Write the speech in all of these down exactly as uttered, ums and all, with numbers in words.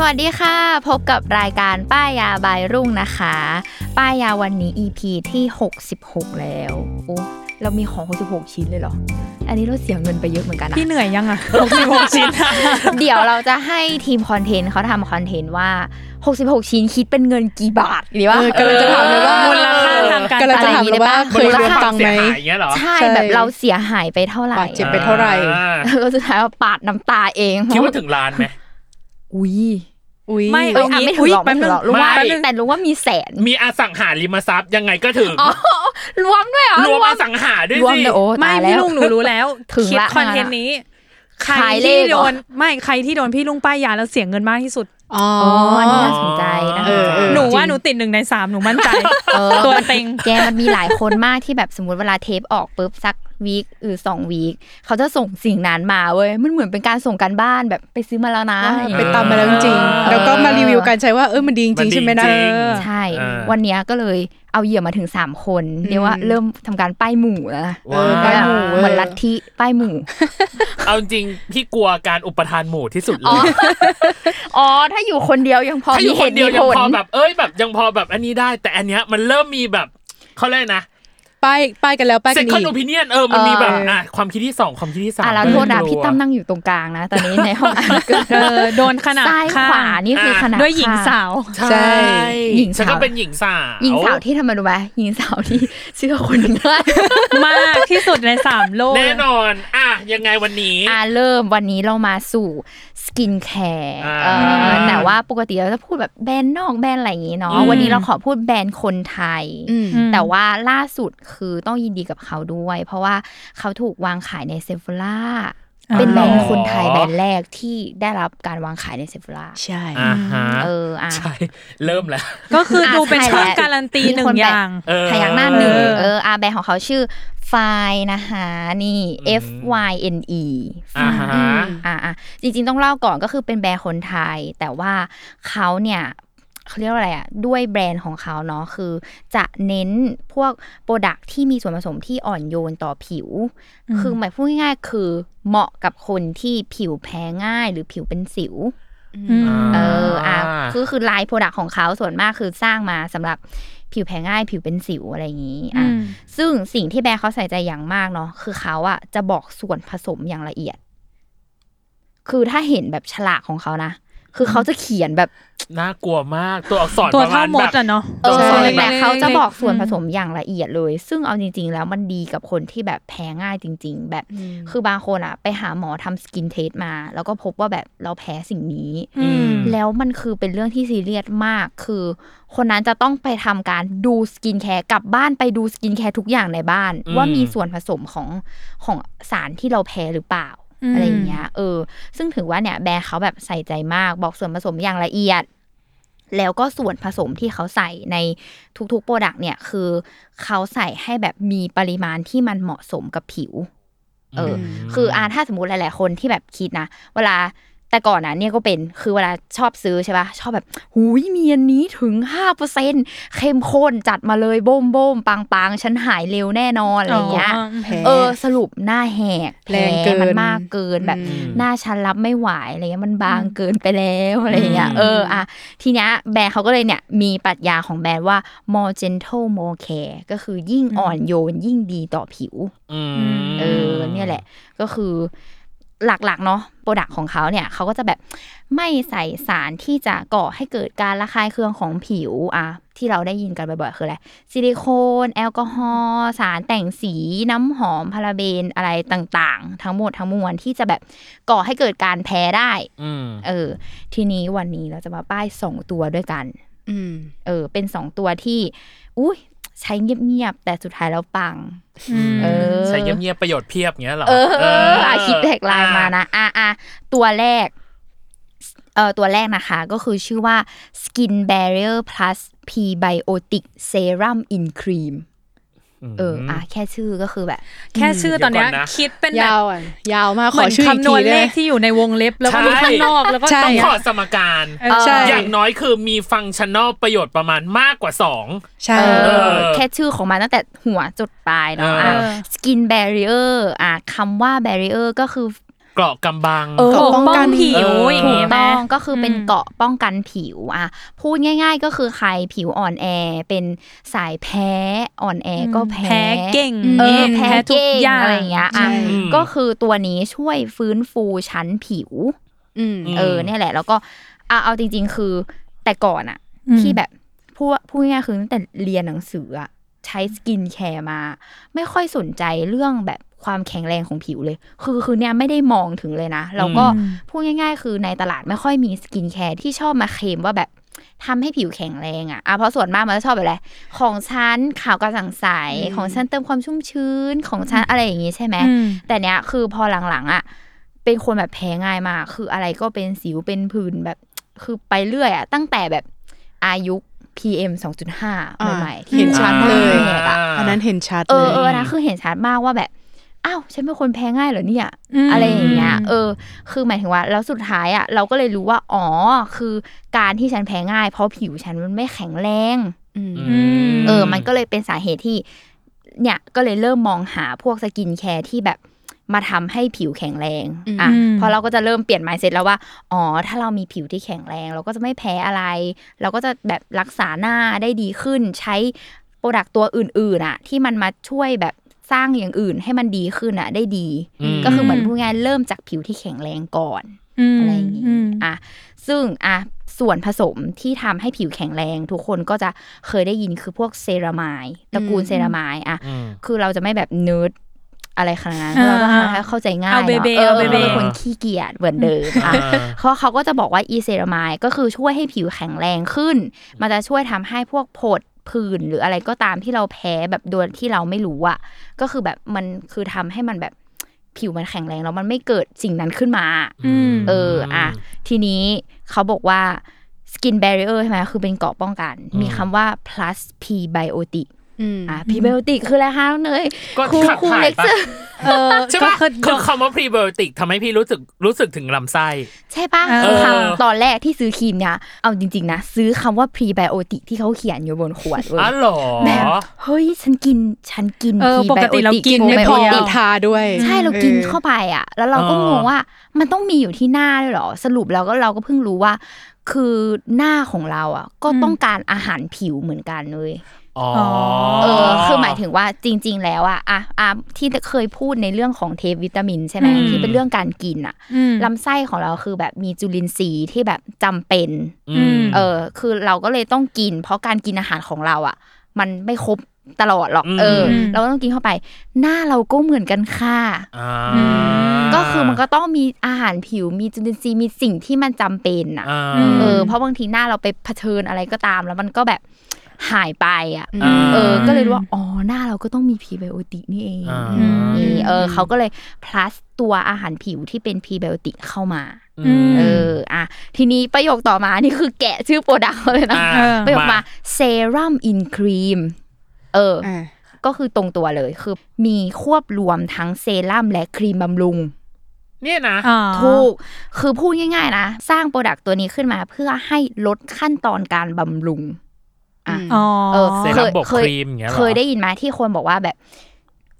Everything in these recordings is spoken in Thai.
สวัสดีค่ะพบกับรายการป้ายยาบายรุ่งนะคะป้ายยาวันนี้ อี พี ที่หกสิบหกแล้วโอ้เรามีของหกสิบหกชิ้นเลยเหรออันนี้เราเสียเงินไปเยอะเหมือนกันนะพี่เหนื่อยยังอ่ะหกสิบหก ชิ้น เดี๋ยวเราจะให้ทีมคอนเทนต์เขาทำคอนเทนต์ว่าหกสิบหกชิ้นคิดเป็นเงินกี่บาทหรือว่าก็เลยจะถามเลยว่ามูลค่าทางการตลาดมีได้บ้างเคยรวมตังค์มั้ยใช่แบบเราเสียหายไปเท่าไหร่บาดเจ็บไปเท่าไหร่แล้วสุดท้ายว่าปาดน้ำตาเองคิดว่าถึงล้านมั้ยอุ้ยอุ้ยไม่เอางี้อุ้ยแป๊บนึงรู้ว่าแต่รู้ว่ามีแสนมีอสังหาริมทรัพย์ยังไงก็ถึงรวมด้วยเหรอรวมอสังหาด้วยสิไม่พี่ลุงหนูรู้แล้วคิดคอนเทนต์นี้ใครที่โดนไม่ใครที่โดนพี่ลุงป้ายยาแล้วเสียเงินมากที่สุดอ๋ออันนี้น่าสนใจนะหนูว่าหนูติดหนึ่งในสามหนูมั่นใจตัวเต็งแกมันมีหลายคนมากที่แบบสมมติเวลาเทปออกปุ๊บสักวีคหรือสองวีคเขาจะส่งสิ่งนั้นมาเว้ยมันเหมือนเป็นการส่งการบ้านแบบไปซื้อมาแล้วนะไปตามมาแล้วจริงแล้วก็มารีวิวกันใช่ว่าเออมันดีจริงใช่มั้ยนะใช่วันนี้ก็เลยเอาเหยื่อมาถึงสามคนเรียกว่าเริ่มทำการป้ายหมู่แล้วเออป้ายหมู่เหมือนลัทธิป้ายหมู่เอาจริงพี่กลัวการอุปทานหมู่ที่สุดเลยอ๋อถ้าอยู่คนเดียวยังพอมีเหตุมีผลแบบเอ้ยแบบยังพอแบบอันนี้ได้แต่อันเนี้ยมันเริ่มมีแบบเค้าเรียกนะป้ายป้ายกันแล้วป้ายกันอีก Second opinion เออมันมีแบบอ่ะความคิดที่สองความคิดที่สามอ่ะแล้วโทษนะพี่ตั้มนั่งอยู่ตรงกลางนะตอนนี้ในห้องเออโดนขนาดซ้ายขวานี่คือขนาดด้วยหญิงสาวใช่หญิงสาวก็เป็นหญิงสาวหญิงสาวที่ทำมาดูมั้ยหญิงสาวที่เชื่อคนง่ายมากที่สุดในสามโลกแน่นอนอ่ะยังไงวันนี้อ่ะเริ่มวันนี้เรามาสู่สกินแคร์เออแต่ว่าปกติเราจะพูดแบบแบรนด์นอกแบรนด์อะไรอย่างงี้เนาะวันนี้เราขอพูดแบรนด์คนไทยแต่ว่าล่าสุดคือต้องยินดีกับเขาด้วยเพราะว่าเขาถูกวางขายใน Sephora เป็นแบรนด์คนไทยแบรนด์แรกที่ได้รับการวางขายใน Sephora ใช่อ่าฮะเอออ่ะใช่เริ่มแล้วก็คือดูเป็นช่องการันตีหนึ่งอย่างขยักหน้าหนึ่งเอออาแบรนด์ของเขาชื่อ เอฟ วาย เอ็น อี นะคะนี่ เอฟ วาย เอ็น อี อ่าฮะอ่าๆจริงๆต้องเล่าก่อนก็คือเป็นแบรนด์คนไทยแต่ว่าเขาเนี่ยเขาเรียกว่าอะไรอ่ะด้วยแบรนด์ของเขาเนาะคือจะเน้นพวกโปรดักที่มีส่วนผสมที่อ่อนโยนต่อผิวคือหมายพูดง่ายๆคือเหมาะกับคนที่ผิวแพ้ง่ายหรือผิวเป็นสิวเอออ่ะคือคือไลน์โปรดักของเขาส่วนมากคือสร้างมาสำหรับผิวแพ้ง่ายผิวเป็นสิวอะไรอย่างนี้อ่ะซึ่งสิ่งที่แบรนด์เขาใส่ใจอย่างมากเนาะคือเขาอ่ะจะบอกส่วนผสมอย่างละเอียดคือถ้าเห็นแบบฉลากของเขานะคือเขาจะเขียนแบบน่ากลัวมากตัวอักษรประมาณแบบตัวอักษรแต่เขาจะบอกส่วนผสมอย่างละเอียดเลยซึ่งเอาจริงๆแล้วมันดีกับคนที่แบบแพ้ง่ายจริงๆแบบคือบางคนอ่ะไปหาหมอทำสกินเทสมาแล้วก็พบว่าแบบเราแพ้สิ่งนี้แล้วมันคือเป็นเรื่องที่ซีเรียสมากคือคนนั้นจะต้องไปทำการดูสกินแคร์กลับบ้านไปดูสกินแคร์ทุกอย่างในบ้านว่ามีส่วนผสมของของสารที่เราแพ้หรือเปล่าอะไรอย่างเงี้ยเออซึ่งถือว่าเนี่ยแบรนด์เขาแบบใส่ใจมากบอกส่วนผสมอย่างละเอียดแล้วก็ส่วนผสมที่เขาใส่ในทุกๆโปรดักต์เนี่ยคือเขาใส่ให้แบบมีปริมาณที่มันเหมาะสมกับผิวเออคืออ่าถ้าสมมุติหลายๆคนที่แบบคิดนะเวลา แต่ก่อนน่ะเนี่ยก็เป็นคือเวลาชอบซื้อใช่ป่ะชอบแบบหูยมีอันนี้ถึง ห้าเปอร์เซ็นต์ เข้มข้นจัดมาเลยโบ้มๆปังๆฉันหายเร็วแน่นอนอะไรอย่างเงี้ยเออสรุปหน้าแหกแรงเกินมันมากเกินแบบหน้าฉันรับไม่ไหวอะไรเงี้ยมันบางเกินไปแล้วอะไรอย่างเงี้ยเอออ่ะทีเนี้ยแบรนด์เขาก็เลยเนี่ยมีปรัชญาของแบรนด์ว่า more gentle more care ก็คือยิ่งอ่อนโยนยิ่งดีต่อผิวเออเนี่ยแหละก็คือหลักๆเนาะโปรดักต์ของเขาเนี่ยเขาก็จะแบบไม่ใส่สารที่จะก่อให้เกิดการระคายเคืองของผิวอ่ะที่เราได้ยินกันบ่อยๆคืออะไรซิลิโคนแอลกอฮอล์สารแต่งสีน้ำหอมพาราเบนอะไรต่างๆทั้งหมดทั้งมวลที่จะแบบก่อให้เกิดการแพ้ได้เออทีนี้วันนี้เราจะมาป้ายสองตัวด้วยกันเออเป็นสองตัวที่อุ้ยใช้เงียบๆแต่สุดท้ายแล้วปังเออใช้เงียบๆประโยชน์เพียบอย่างเงี้ยหรอเออเออคิดแท็กไลน์มานะอ่ะๆตัวแรกเอ่อตัวแรกนะคะก็คือชื่อว่า Skin Barrier Plus P-Biotic Serum in Cream เอออ่ะแค่ชื่อก็คือแบบแค่ชื่อตอนเนี้ยคิดเป็นยาวอ่ะยาวมากขอชื่ออีกทีเลยคำนวณเลขที่อยู่ในวงเล็บแล้วก็ข้างนอกแล้วก็ต้องขอสมการอย่างน้อยคือมีฟังก์ชันนอลประโยชน์ประมาณมากกว่าสองใช่เออแค่ชื่อของมันตั้งแต่หัวจดปลายเนาะอ่ะ Skin Barrier อ่ะคำว่า Barrier ก็คือเกราะกำบังเกราะป้องกันผิวอย่างงี้มั้ยก็คือเป็นเกราะป้องกันผิวอ่ะพูดง่ายๆก็คือใครผิวอ่อนแอเป็นสายแพ้อ่อนแอก็แพ้เก่งเออแพ้ทุกอย่างอะไรอย่างเงี้ยอ่ะก็คือตัวนี้ช่วยฟื้นฟูชั้นผิวอืมเออเนี่ยแหละแล้วก็เอาเอาจริงๆคือแต่ก่อนอ่ะที่แบบพูดพูดง่ายๆคือตั้งแต่เรียนหนังสืออ่ะใช้สกินแคร์มาไม่ค่อยสนใจเรื่องแบบความแข็งแรงของผิวเลยคือคือเนี่ยไม่ได้มองถึงเลยนะเราก็พูดง่ายๆคือในตลาดไม่ค่อยมีสกินแคร์ที่ชอบมาเคลมว่าแบบทำให้ผิวแข็งแรงอ่ะเพราะส่วนมากมันจะชอบแบบอะไรของฉันขาวกระจ่างใสของฉันเติมความชุ่มชื้นของฉันอะไรอย่างงี้ใช่ไหมแต่เนี้ยคือพอหลังๆอ่ะเป็นคนแบบแพ้ง่ายมากคืออะไรก็เป็นสิวเป็นผื่นแบบคือไปเรื่อยอ่ะตั้งแต่แบบอายุพี เอ็ม สองจุดห้า ใหม่ๆเห็นชัดเลยอันนั้นเห็นชัดเลยเออเออนะคือเห็นชัดมากว่าแบบอ้าวฉันเป็นคนแพ้ง่ายเหรอเนี่ยอะไรอย่างเงี้ยเออคือหมายถึงว่าแล้วสุดท้ายอ่ะเราก็เลยรู้ว่าอ๋อคือการที่ฉันแพ้ง่ายเพราะผิวฉันมันไม่แข็งแรงเออมันก็เลยเป็นสาเหตุที่เนี่ยก็เลยเริ่มมองหาพวกสกินแคร์ที่แบบมาทำให้ผิวแข็งแรงอ่ะพอเราก็จะเริ่มเปลี่ยน mindset แล้วว่าอ๋อถ้าเรามีผิวที่แข็งแรงเราก็จะไม่แพ้อะไรเราก็จะแบบรักษาหน้าได้ดีขึ้นใช้โปรดักต์ตัวอื่นๆอ่ะที่มันมาช่วยแบบสร้างอย่างอื่นให้มันดีขึ้นอ่ะได้ดีก็คือเหมือนพูดง่ายเริ่มจากผิวที่แข็งแรงก่อนอะไรอย่างงี้อ่ะซึ่งอ่ะส่วนผสมที่ทำให้ผิวแข็งแรงทุกคนก็จะเคยได้ยินคือพวกเซรามายตระกูลเซรามายอ่ะคือเราจะไม่แบบเนิร์ดอะไรขนาดนั้นเราต้องทำให้เข้าใจง่ายเนาะเออเป็นคนขี้เกียจเหมือนเดิมอ่ะเพราะเขาก็จะบอกว่าอีเซรามายก็คือช่วยให้ผิวแข็งแรงขึ้นมันจะช่วยทำให้พวกผดผื่นหรืออะไรก็ตามที่เราแพ้แบบโดยที่เราไม่รู้อ่ะก็คือแบบมันคือทำให้มันแบบผิวมันแข็งแรงแล้วมันไม่เกิดสิ่งนั้นขึ้นมาเอออ่ะทีนี้เขาบอกว่า skin barrier ใช่ไหมคือเป็นเกราะป้องกันมีคำว่า plus p bioticอ่าพรีไบโอติกคืออะไรคะน้องเนยก็ขับถ่ายปะเออใช่ป่ะคือคำว่าพรีไบโอติกทำให้พี่รู้สึกรู้สึกถึงลำไส้ใช่ป่ะคือคำตอนแรกที่ซื้อครีมเนี่ยเอาจริงๆนะซื้อคำว่าพรีไบโอติกที่เขาเขียนอยู่บนขวดเอออ๋อเหรอแบบเฮ้ยฉันกินฉันกินพรีไบโอติกเรากินไม่พอทาด้วยใช่เรากินเข้าไปอ่ะแล้วเราก็งงว่ามันต้องมีอยู่ที่หน้าด้วยเหรอสรุปแล้วก็เราก็เพิ่งรู้ว่าคือหน้าของเราอ่ะก็ต้องการอาหารผิวเหมือนกันเลยอ๋อเออคือหมายถึงว่าจริงๆแล้วอ่ะอ่ะอ่ะที่เคยพูดในเรื่องของเทปวิตามินใช่มั้ยที่เป็นเรื่องการกินอ่ะลำไส้ของเราคือแบบมีจุลินทรีย์ที่แบบจำเป็นเออคือเราก็เลยต้องกินเพราะการกินอาหารของเราอ่ะมันไม่ครบตลอดหรอกเออเราก็ต้องกินเข้าไปหน้าเราก็เหมือนกันค่ะก็คือมันก็ต้องมีอาหารผิวมีจุลินทรีย์มีสิ่งที่มันจำเป็นอ่ะเออเพราะบางทีหน้าเราไปเผชิญอะไรก็ตามแล้วมันก็แบบหายไปอ่ะเออก็เลยรู้ว่าอ๋อหน้าเราก็ต้องมีพรีไบโอติกนี่เองนี่เออเขาก็เลย plus ตัวอาหารผิวที่เป็นพรีไบโอติกเข้ามาเอออ่ะทีนี้ประโยคต่อมานี่คือแกะชื่อโปรดักต์เลยนะประโยคมาเซรั่มอินครีมเออก็คือตรงตัวเลยคือมีควบรวมทั้งเซรั่มและครีมบำรุง เนี่ยนะถูกคือพูดง่ายๆนะสร้างโปรดักต์ตัวนี้ขึ้นมาเพื่อให้ลดขั้นตอนการบำรุงอ่ะเออเคยเคยเคยได้ยินมาที่คนบอกว่าแบบ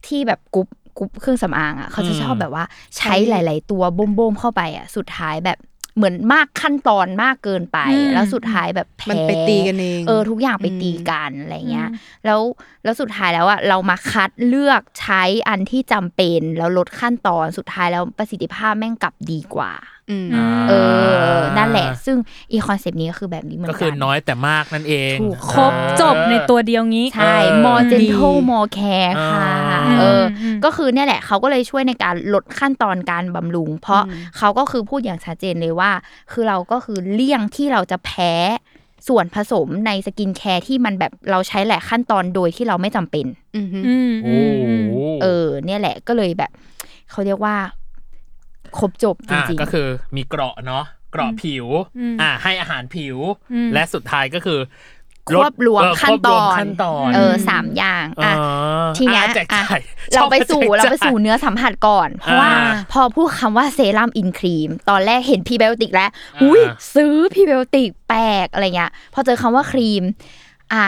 ที่แบบกรุ๊ปกรุ๊ปเครื่องสำอางอ่ะเขาจะชอบแบบว่าใช้หลายๆตัวบ่มๆเข้าไปอ่ะสุดท้ายแบบเหมือนมากขั้นตอนมากเกินไปแล้วสุดท้ายแบบแพ้ไปตีกันเองเออทุกอย่างไปตีกันอะไรเงี้ยแล้วแล้วสุดท้ายแล้วอะเรามาคัดเลือกใช้อันที่จำเป็นแล้วลดขั้นตอนสุดท้ายแล้วประสิทธิภาพแม่งกลับดีกว่าเออนั่นแหละซึ่งอีคอนเซปต์นี้ก็คือแบบนี้เหมือนกันก็คือน้อยแต่มากนั่นเองถูกครบจบในตัวเดียวงี้ใช่ more gentle more care ค่ะเออก็คือเนี่ยแหละเขาก็เลยช่วยในการลดขั้นตอนการบำรุงเพราะเขาก็คือพูดอย่างชัดเจนเลยว่าคือเราก็คือเลี่ยงที่เราจะแพ้ส่วนผสมในสกินแคร์ที่มันแบบเราใช้หลายขั้นตอนโดยที่เราไม่จำเป็นเออเนี่ยแหละก็เลยแบบเขาเรียกว่าครบจบจริงๆก็คือมีเกราะเนาะเกราะผิวอ่าให้อาหารผิวและสุดท้ายก็คือครบรวมขั้นตอนเออสามอย่างอ่ะทีเนี้ยเราไปสู่เราไปสู่เนื้อสัมผัสก่อนเพราะว่าพอพูดคำว่าเซรั่มอินครีมตอนแรกเห็นพรีไบโอติกแล้วอุ้ยซื้อพรีไบโอติกแปลกอะไรเงี้ยพอเจอคำว่าครีมอ่ะ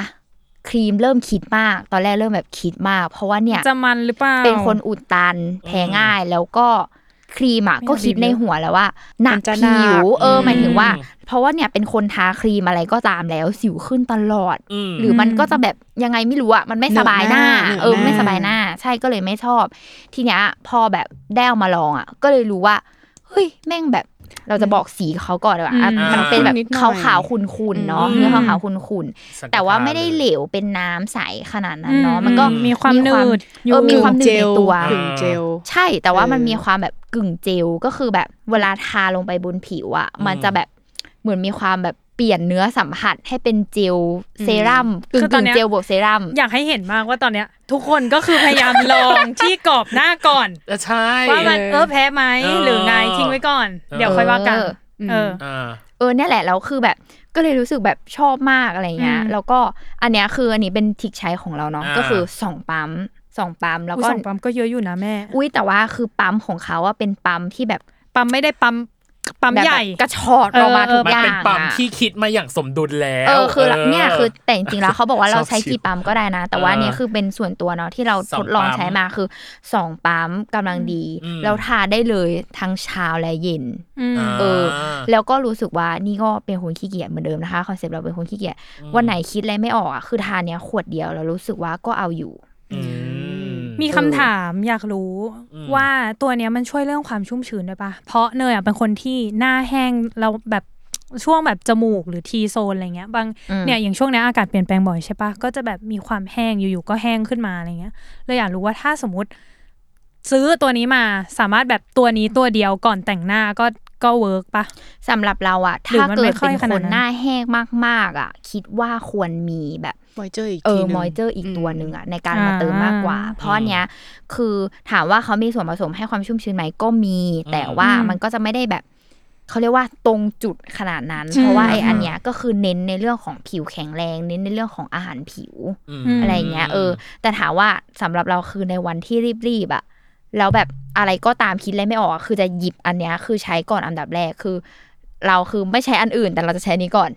ครีมเริ่มคิดมากตอนแรกเริ่มแบบคิดมากเพราะว่าเนี่ยจะมันหรือเปล่าเป็นคนอุดตันแพ้ง่ายแล้วก็ครีมอ่ะก็คิดในหัวแล้วว่าหนักผิวเออหมายถึงว่าเพราะว่าเนี่ยเป็นคนทาครีมอะไรก็ตามแล้วสิวขึ้นตลอดหรือมันก็จะแบบยังไงไม่รู้อ่ะมันไม่สบายหน้าเออไม่สบายหน้าใช่ก็เลยไม่ชอบทีเนี้ยพอแบบได้เอามาลองอ่ะก็เลยรู้ว่าเฮ้ยแม่งแบบเราจะบอกสีเขาก่อนดีกว่ามันเป็นแบบขาวๆขุ่นๆเนาะเนื้อขาวๆขุ่นๆแต่ว่าไม่ได้เหลวเป็นน้ำใสขนาดนั้นเนาะมันก็มีความหนืดเออมีความหนืดในตัวใช่แต่ว่ามันมีความแบบกึ่งเจลก็คือแบบเวลาทาลงไปบนผิวอ่ะมันจะแบบเหมือนมีความแบบเปลี่ยนเนื้อสัมผัสให้เป็นเจลเซรั่มกึ่งเจลบวกเซรั่มอยากให้เห็นมากว่าตอนเนี้ยทุกคนก็คือพยายามลองที่กรอบหน้าก่อนใช่ว่ามันเออแพ้ไหมหรือไงทิ้งไว้ก่อนเดี๋ยวค่อยว่ากันเออเออเนี่ยแหละแล้วคือแบบก็เลยรู้สึกแบบชอบมากอะไรเงี้ยแล้วก็อันเนี้ยคืออันนี้เป็นทิกใช้ของเราเนาะก็คือสองปั๊มสองปั๊มแล้วก็สองปั๊มก็เยอะอยู่นะแม่อุ้ยแต่ว่าคือปั๊มของเขาว่าเป็นปั๊มที่แบบปั๊มไม่ได้ปั๊มปั๊มใหญ่กระชอดออกมาทุกอย่างมันเป็นปั๊มที่คิดมาอย่างสมดุลแล้วเออคือเนี่ยคือแต่จริงๆแล้วเขาบอกว่าเราใช้กี่ปั๊มก็ได้นะแต่ว่าเนี่ยคือเป็นส่วนตัวเนาะที่เราทดลองใช้มาคือสองปั๊มกำลังดีเราทาได้เลยทั้งเช้าและเย็นเออแล้วก็รู้สึกว่านี่ก็เป็นคนขี้เกียจเหมือนเดิมนะคะคอนเซ็ปต์เราเป็นคนขี้เกียจวันไหนคิดอะไรไม่ออกอ่ะคือทาเนี่ยขวดเดียวเรารู้สึกว่าก็เอาอยู่มีคำถามอยากรู้ว่าตัวเนี้ยมันช่วยเรื่องความชุ่มชื้นด้วยป่ะเพราะเนยอ่ะเป็นคนที่หน้าแห้งเราแบบช่วงแบบจมูกหรือทีโซนอะไรเงี้ยบางเนี่ยอย่างช่วงนี้อากาศเปลี่ยนแปลงบ่อยใช่ป่ะก็จะแบบมีความแห้งอยู่ๆก็แห้งขึ้นมาอะไรเงี้ยเลยอยากรู้ว่าถ้าสมมุติซื้อตัวนี้มาสามารถแบบตัวนี้ตัวเดียวก่อนแต่งหน้าก็ก็เวิร์กป่ะสำหรับเราอ่ะถ้าเกิดเป็นคนหน้าแห้งมากๆอ่ะคิดว่าควรมีแบบมอยเจอร์อีกทีนึงเออมอยเจอร์อีกตัวนึงอ่ะในการมาเติมมากกว่าเพราะอันเนี้ยคือถามว่าเขามีส่วนผสมให้ความชุ่มชื้นไหมก็มีแต่ว่ามันก็จะไม่ได้แบบเขาเรียกว่าตรงจุดขนาดนั้นเพราะว่าไอ้อันเนี้ยก็คือเน้นในเรื่องของผิวแข็งแรงเน้นในเรื่องของอาหารผิวอะไรเงี้ยเออแต่ถามว่าสำหรับเราคือในวันที่รีบๆอ่ะแล้วแบบอะไรก็ตามคิดอะไรไม่ออกคือจะหยิบอันเนี้ยคือใช้ก่อนอันดับแรกคือเราคือไม่ใช้อันอื่นแต่เราจะใช้นี้ก่อน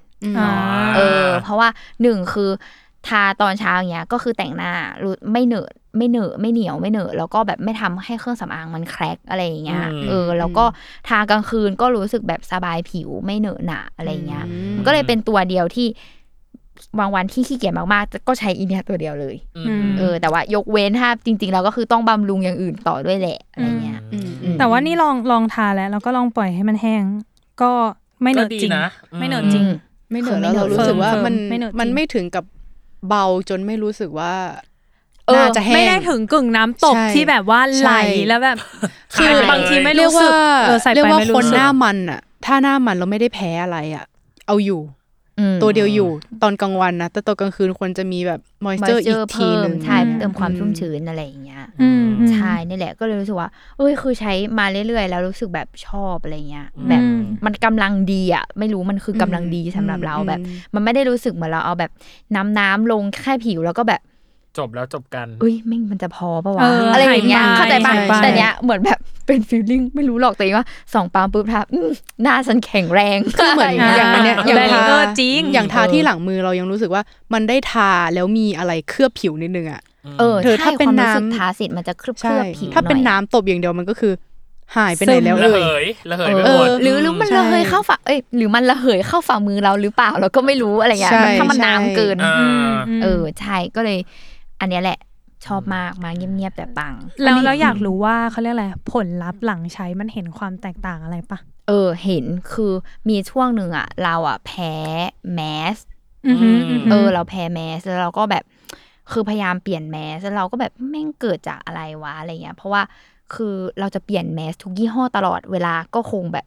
เออเพราะว่าหนึ่งคือทาตอนเช้าอย่างเงี้ยก็คือแต่งหน้าไม่เหนอะไม่เหนอะไม่เหนียวไม่เหนอะแล้วก็แบบไม่ทำให้เครื่องสำอางมันแครกอะไรอย่างเงี้ยเออแล้วก็ทากลางคืนก็รู้สึกแบบสบายผิวไม่เหนอะหนะอะไรเงี้ยก็เลยเป็นตัวเดียวที่บางวันที่ขี้เกียจมากๆก็ใช้อีเนี้ยตัวเดียวเลยเออแต่ว่ายกเว้นถ้าจริงๆแล้วก็คือต้องบำรุงอย่างอื่นต่อด้วยแหละอะไรเงี้ยแต่ว่านี่ลองลองทาแล้วแล้วก็ลองปล่อยให้มันแห้งก็ไม่เหนอะจริงไม่เหนอะจริงไม่เหนอะแล้วเรารู้สึกว่ามันมันไม่ถึงกับเบาจนไม่รู้สึกว่าน่าจะแห้งไม่ได้ถึงกึ่งน้ำตกที่แบบว่าไหลแล้วแบบคือบางทีไม่รู้สึกเรียกว่าคนหน้ามันอ่ะถ้าหน้ามันเราไม่ได้แพ้อะไรอ่ะเอาอยู่ตัวเดียวอยู่ตอนกลางวันนะแต่ตอนกลางคืนควรจะมีแบบมอยเจอร์อีกทีนึงใช่เติมความชุ่มชื้นอะไรอย่างเงี้ยใช่นี่แหละก็เลยรู้สึกว่าเอ้ยคือใช้มาเรื่อยๆแล้วรู้สึกแบบชอบอะไรเงี้ยแบบมันกำลังดีอ่ะไม่รู้มันคือกำลังดีสำหรับเราแบบมันไม่ได้รู้สึกเหมือนเราเอาแบบน้ำน้ำลงแค่ผิวแล้วก็แบบจบแล้วจบกันเอ้ยแม่งมันจะพอป่าววะอะไรอย่างเงี้ยเข้าใจป่ะแต่เนี้ยเหมือนแบบ เป็นฟีลลิ่งไม่รู้หรอกแต่ว่าสองปามปุ๊บทาหน้าฉันแข็งแรงคือเหมือนอย่างมันเนี่ยอย่างทาจริงอย่างทาที่หลังมือเรายังรู้สึกว่ามันได้ทาแล้วมีอะไรเคลือบผิวนิดนึงอ่ะเออเธอถ้าเป็นน้ำทาเสร็จมันจะเคลือบเคลือบผิวถ้าเป็นน้ำตบอย่างเดียวมันก็คือหายไปไหนแล้วเอ่ยระเหยไปหมดหรือหรือมันระเหยเข้าฝ่าเอ้ยหรือมันระเหยเข้าฝ่ามือเราหรือเปล่าเราก็ไม่รู้อะไรอย่างเงี้ยถ้ามันน้ำเกินเออใช่ก็เลยอันนี้แหละชอบมากมาเงียบๆแต่ปังแล้วแล้วอยากรู้ว่าเขาเรียกอะไรผลลัพธ์หลังใช้มันเห็นความแตกต่างอะไรปะเออเห็นคือมีช่วงหนึ่งอ่ะเราอ่ะแพ้แมสเออเราแพ้แมสแล้วเราก็แบบคือพยายามเปลี่ยนแมสแล้วเราก็แบบแม่งเกิดจากอะไรวะอะไรเงี้ยเพราะว่าคือเราจะเปลี่ยนแมสทุกยี่ห้อตลอดเวลาก็คงแบบ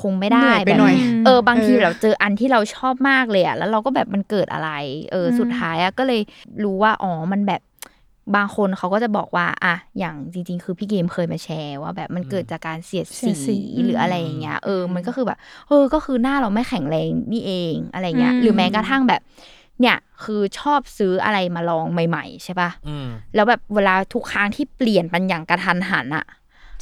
คงไม่ได้แบบเออบางทีเราเจออันที่เราชอบมากเลยอ่ะแล้วเราก็แบบมันเกิดอะไรเออสุดท้ายอ่ะก็เลยรู้ว่าอ๋อมันแบบบางคนเขาก็จะบอกว่าอ่ะอย่างจริงๆคือพี่เกมเคยมาแชร์ว่าแบบมันเกิดจากการเสียดสีหรืออะไรอย่างเงี้ยเออมันก็คือแบบเออก็คือหน้าเราไม่แข็งแรงนี่เองอะไรเงี้ยหรือแม้กระทั่งแบบเนี่ยคือชอบซื้ออะไรมาลองใหม่ๆใช่ป่ะแล้วแบบเวลาทุกครั้งที่เปลี่ยนมันอย่างกระทันหันอะ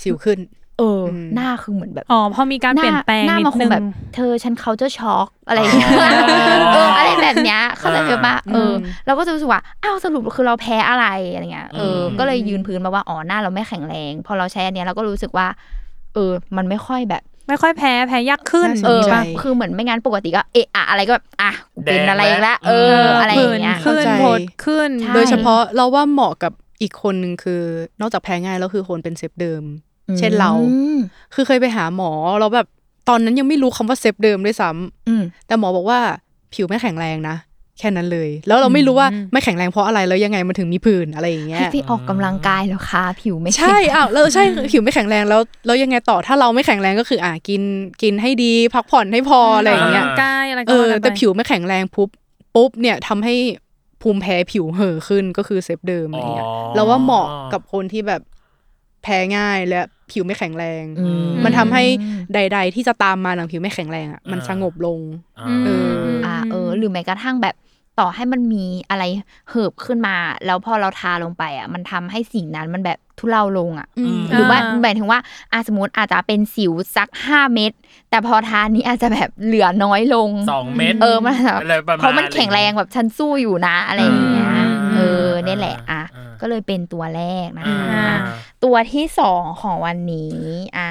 สิวขึ้นเออหน้าคือเหมือนแบบอ๋อพอมีการเปลี่ยนแปลงนิดนึงหน้ามันคงแบบเธอฉันเขาจะช็อกอะไรอย่างเงี้ยเอออะไรแบบเนี้ยเข้าใจป่ะเออเราก็จะรู้สึกว่าอ้าวสรุปคือเราแพ้อะไรอะไรเงี้ยเออก็เลยยืนพื้นมาว่าอ๋อหน้าเราไม่แข็งแรงพอเราใช้อันเนี้ยเราก็รู้สึกว่าเออมันไม่ค่อยแบบไม่ค่อยแพ้แพ้ยากขึ้นเออคือเหมือนไม่งั้นปกติก็เอะอะอะไรก็แบบอ่ะเป็นอะไรอีกละเอออะไรอย่างเงี้ยขึ้นโหดขึ้นโดยเฉพาะเราว่าเหมาะกับอีกคนนึงคือนอกจากแพ้ง่ายแล้วคือคนเป็นเซฟเดิมเช่นเราคือเคยไปหาหมอเราแบบตอนนั้นยังไม่รู้คำว่าเซฟเดิมด้วยซ้ำแต่หมอบอกว่าผิวไม่แข็งแรงนะแค่นั้นเลยแล้วเราไม่รู้ว่าไม่แข็งแรงเพราะอะไรแล้วยังไงมันถึงมีผื่นอะไรอย่างเงี้ยพี่ออกกำลังกายแล้วค่ะผิวไม่ใช่อ้าวแล้วใช่ผิวไม่แข็งแรงแล้วแล้วยังไงต่อถ้าเราไม่แข็งแรงก็คืออ่ะกินกินให้ดีพักผ่อนให้พออะไรอย่างเงี้ยกายอะไรก็ได้แต่ผิวไม่แข็งแรงปุ๊บปุ๊บเนี่ยทำให้ภูมิแพ้ผิวเห่อขึ้นก็คือเซฟเดิมอะไรอย่างเงี้ยเราว่าเหมาะกับคนที่แบบแพ้ง่ายและผิวไม่แข็งแรงมันทำให้ใดๆที่จะตามมาหลังผิวไม่แข็งแรงอ่ะมันสงบลงเอออ่าเออหรือแม้กระทั่งแบบต่อให้มันมีอะไรเหิบขึ้นมาแล้วพอเราทาลงไปอ่ะมันทำให้สิ่งนั้นมันแบบทุเลาลงอ่ะหรือว่าหมายถึงว่าอาสมมติอาจจะเป็นสิวสักห้าเม็ดแต่พอทานี้อาจจะแบบเหลือน้อยลงสองเม็ดเออมันแบบเพราะมันแข็งแรงแบบฉันสู้อยู่นะอะไรอย่างเงี้ยเออนี่แหละอ่ะก็เลยเป็นตัวแรกนะคะตัวที่สองของวันนี้อ่ะ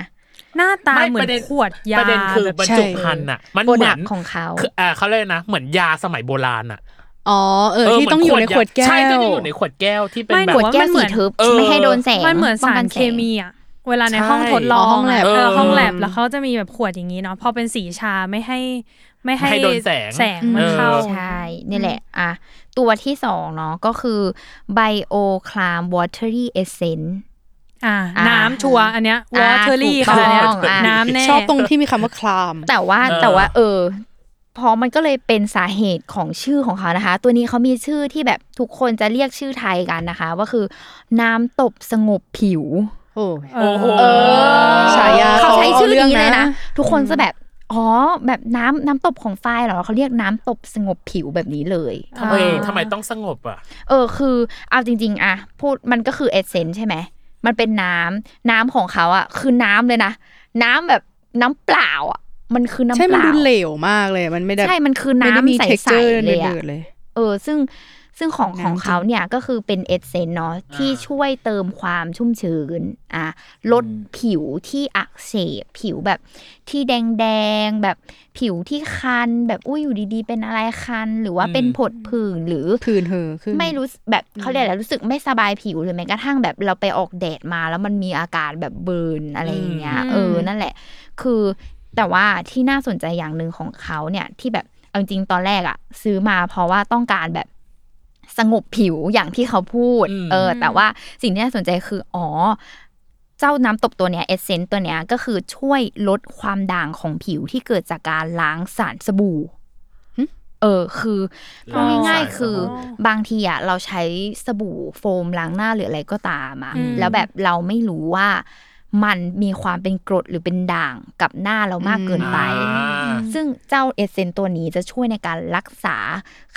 หน้าตาเหมือนขวดยาประเด็นคือบรรจุภัณฑ์อ่ะมันเหมือนของเขาอ่าเขาเลยนะเหมือนยาสมัยโบราณอ่ะอ๋อเออที่ต้องอยู่ในขวดแก้วใช่ต้องอยู่ในขวดแก้วที่เป็นแบบขวดแก้วสีทึบไม่ให้โดนแสงมันเหมือนสารเคมีอ่ะเวลาในห้องทดลองห้องแลบห้องแลบแล้วเขาจะมีแบบขวดอย่างนี้เนาะพอเป็นสีชาไม่ให้ไม่ให้โดนแสงแสงมันเข้าใช่นี่แหละอ่ะตัวที่สองเนาะก็คือ Bioclaim watery essence อ่าน้ำชัวอันเนี้ย watery ค่ะอันเนี้ยน้ำแน่ชอบตรงที่มีคำว่า claim แต่ว่าแต่ว่าเออพอมันก็เลยเป็นสาเหตุของชื่อของเขานะคะตัวนี้เขามีชื่อที่แบบทุกคนจะเรียกชื่อไทยกันนะคะว่าคือน้ำตบสงบผิวโอ้โหฉายาเขาใช้ชื่อนี้เลยนะทุกคนจะแบบอ๋อแบบน้ำน้ำตบของฝ้ายเหรอเขาเรียกน้ำตบสงบผิวแบบนี้เลยทำไมทำไมต้องสงบอ่ะเออคือเอาจริงๆอ่ะพูดมันก็คือเอสเซนซ์ใช่ไหมมันเป็นน้ำน้ำของเขาอ่ะคือน้ำเลยนะน้ำแบบน้ำเปล่าอ่ะมันคือน้ำเปล่าใช่มันดูเหลวมากเลยมันไม่ได้ใช่มันคือน้ำใสๆเลยเออซึ่งซึ่งของของเขาเนี่ยก็คือเป็นเอสเซนซ์เนาะที่ช่วยเติมความชุ่มชื้นอ่ะลดผิวที่อักเสบผิวแบบที่แดงๆแบบผิวที่คันแบบอุ้ยอยู่ดีๆเป็นอะไรคันหรือว่าเป็นผดผื่นหรือผื่นเห่อขึ้นไม่รู้แบบเขาเรียกอะไรรู้สึกไม่สบายผิวหรือแม้กระทั่งแบบเราไปออกแดดมาแล้วมันมีอาการแบบเบิร์นอะไรอย่างเงี้ยเออนั่นแหละคือแต่ว่าที่น่าสนใจอย่างหนึ่งของเขาเนี่ยที่แบบเอาจริงตอนแรกอะซื้อมาเพราะว่าต้องการแบบสงบผิวอย่างที่เขาพูดเออแต่ว่าสิ่งที่น่าสนใจคืออ๋อเจ้าน้ำตบตัวเนี้ยเอสเซนต์ตัวเนี้ยก็คือช่วยลดความด่างของผิวที่เกิดจากการล้างสารสบู่เออคือพูดง่ายๆคือบางทีอะเราใช้สบู่โฟมล้างหน้าหรืออะไรก็ตามอะแล้วแบบเราไม่รู้ว่า มันมีความเป็นกรดหรือเป็นด่างกับหน้าเรามากเกินไปซึ่งเจ้าเอเซนตัวนี้จะช่วยในการรักษา